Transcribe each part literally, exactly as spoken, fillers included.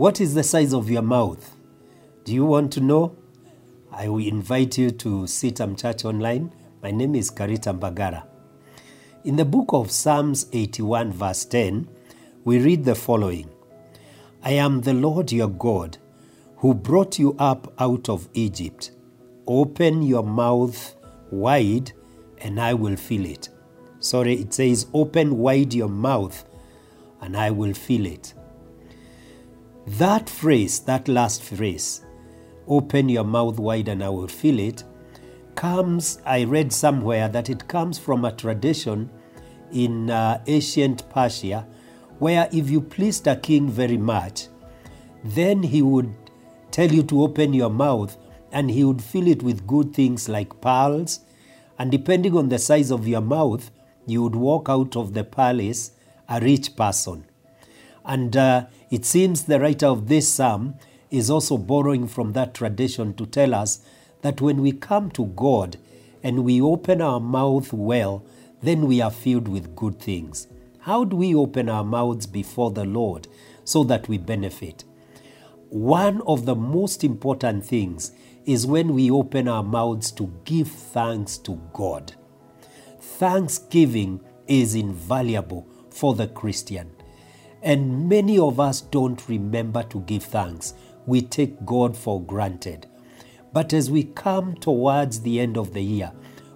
What is the size of your mouth? Do you want to know? I will invite you to Sitam Church Online. My name is Karitam Bagara. In the book of Psalms eighty-one verse ten, we read the following. I am the Lord your God, who brought you up out of Egypt. Open your mouth wide, and I will fill it. Sorry, it says, open wide your mouth, and I will fill it. That phrase, that last phrase, open your mouth wide and I will fill it, comes, I read somewhere that it comes from a tradition in uh, ancient Persia, where if you pleased a king very much, then he would tell you to open your mouth and he would fill it with good things like pearls, and depending on the size of your mouth, you would walk out of the palace a rich person. And uh, it seems the writer of this psalm is also borrowing from that tradition to tell us that when we come to God and we open our mouth well, then we are filled with good things. How do we open our mouths before the Lord so that we benefit? One of the most important things is when we open our mouths to give thanks to God. Thanksgiving is invaluable for the Christian. And many of us don't remember to give thanks. We take God for granted. But as we come towards the end of the year,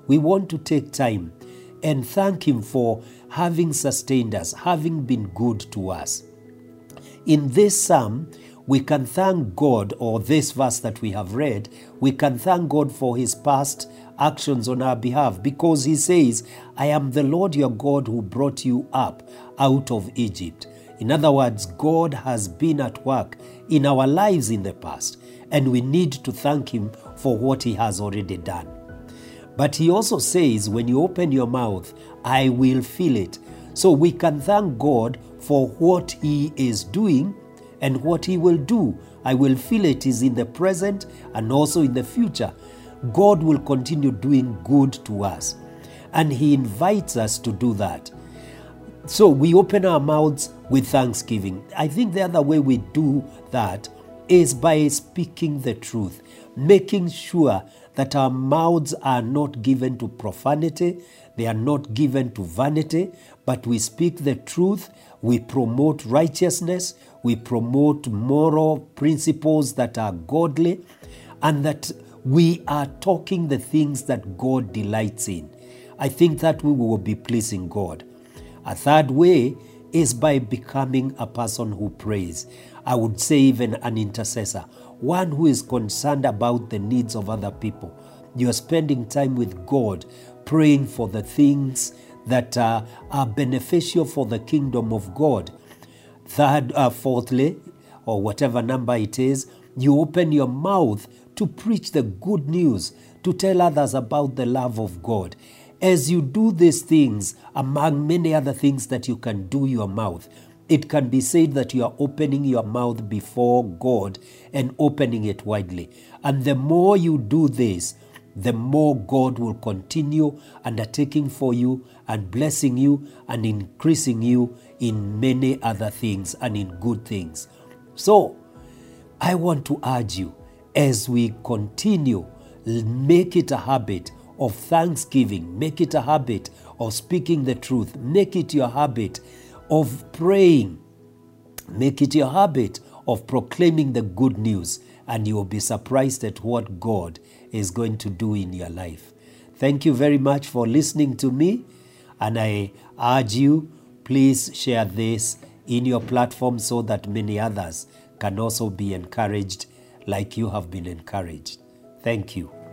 we want to take time and thank Him for having sustained us, having been good to us. In this psalm, we can thank God, or this verse that we have read, we can thank God for His past actions on our behalf, because He says, I am the Lord your God who brought you up out of Egypt. In other words, God has been at work in our lives in the past, and we need to thank Him for what He has already done. But He also says, when you open your mouth, I will fill it. So we can thank God for what He is doing and what He will do. I will fill it is in the present and also in the future. God will continue doing good to us, and He invites us to do that. So we open our mouths with thanksgiving. I think the other way we do that is by speaking the truth, making sure that our mouths are not given to profanity, they are not given to vanity, but we speak the truth, we promote righteousness, we promote moral principles that are godly, and that we are talking the things that God delights in. I think that we will be pleasing God. A third way is by becoming a person who prays. I would say even an intercessor, one who is concerned about the needs of other people. You are spending time with God, praying for the things that uh, are beneficial for the kingdom of God. Third, uh, fourthly, or whatever number it is, you open your mouth to preach the good news, to tell others about the love of God. As you do these things, among many other things that you can do your mouth, it can be said that you are opening your mouth before God and opening it widely. And the more you do this, the more God will continue undertaking for you and blessing you and increasing you in many other things and in good things. So, I want to urge you, as we continue, make it a habit of thanksgiving, make it a habit of speaking the truth, make it your habit of praying, make it your habit of proclaiming the good news, and you will be surprised at what God is going to do in your life. Thank you very much for listening to me, and I urge you, please share this in your platform so that many others can also be encouraged like you have been encouraged. Thank you.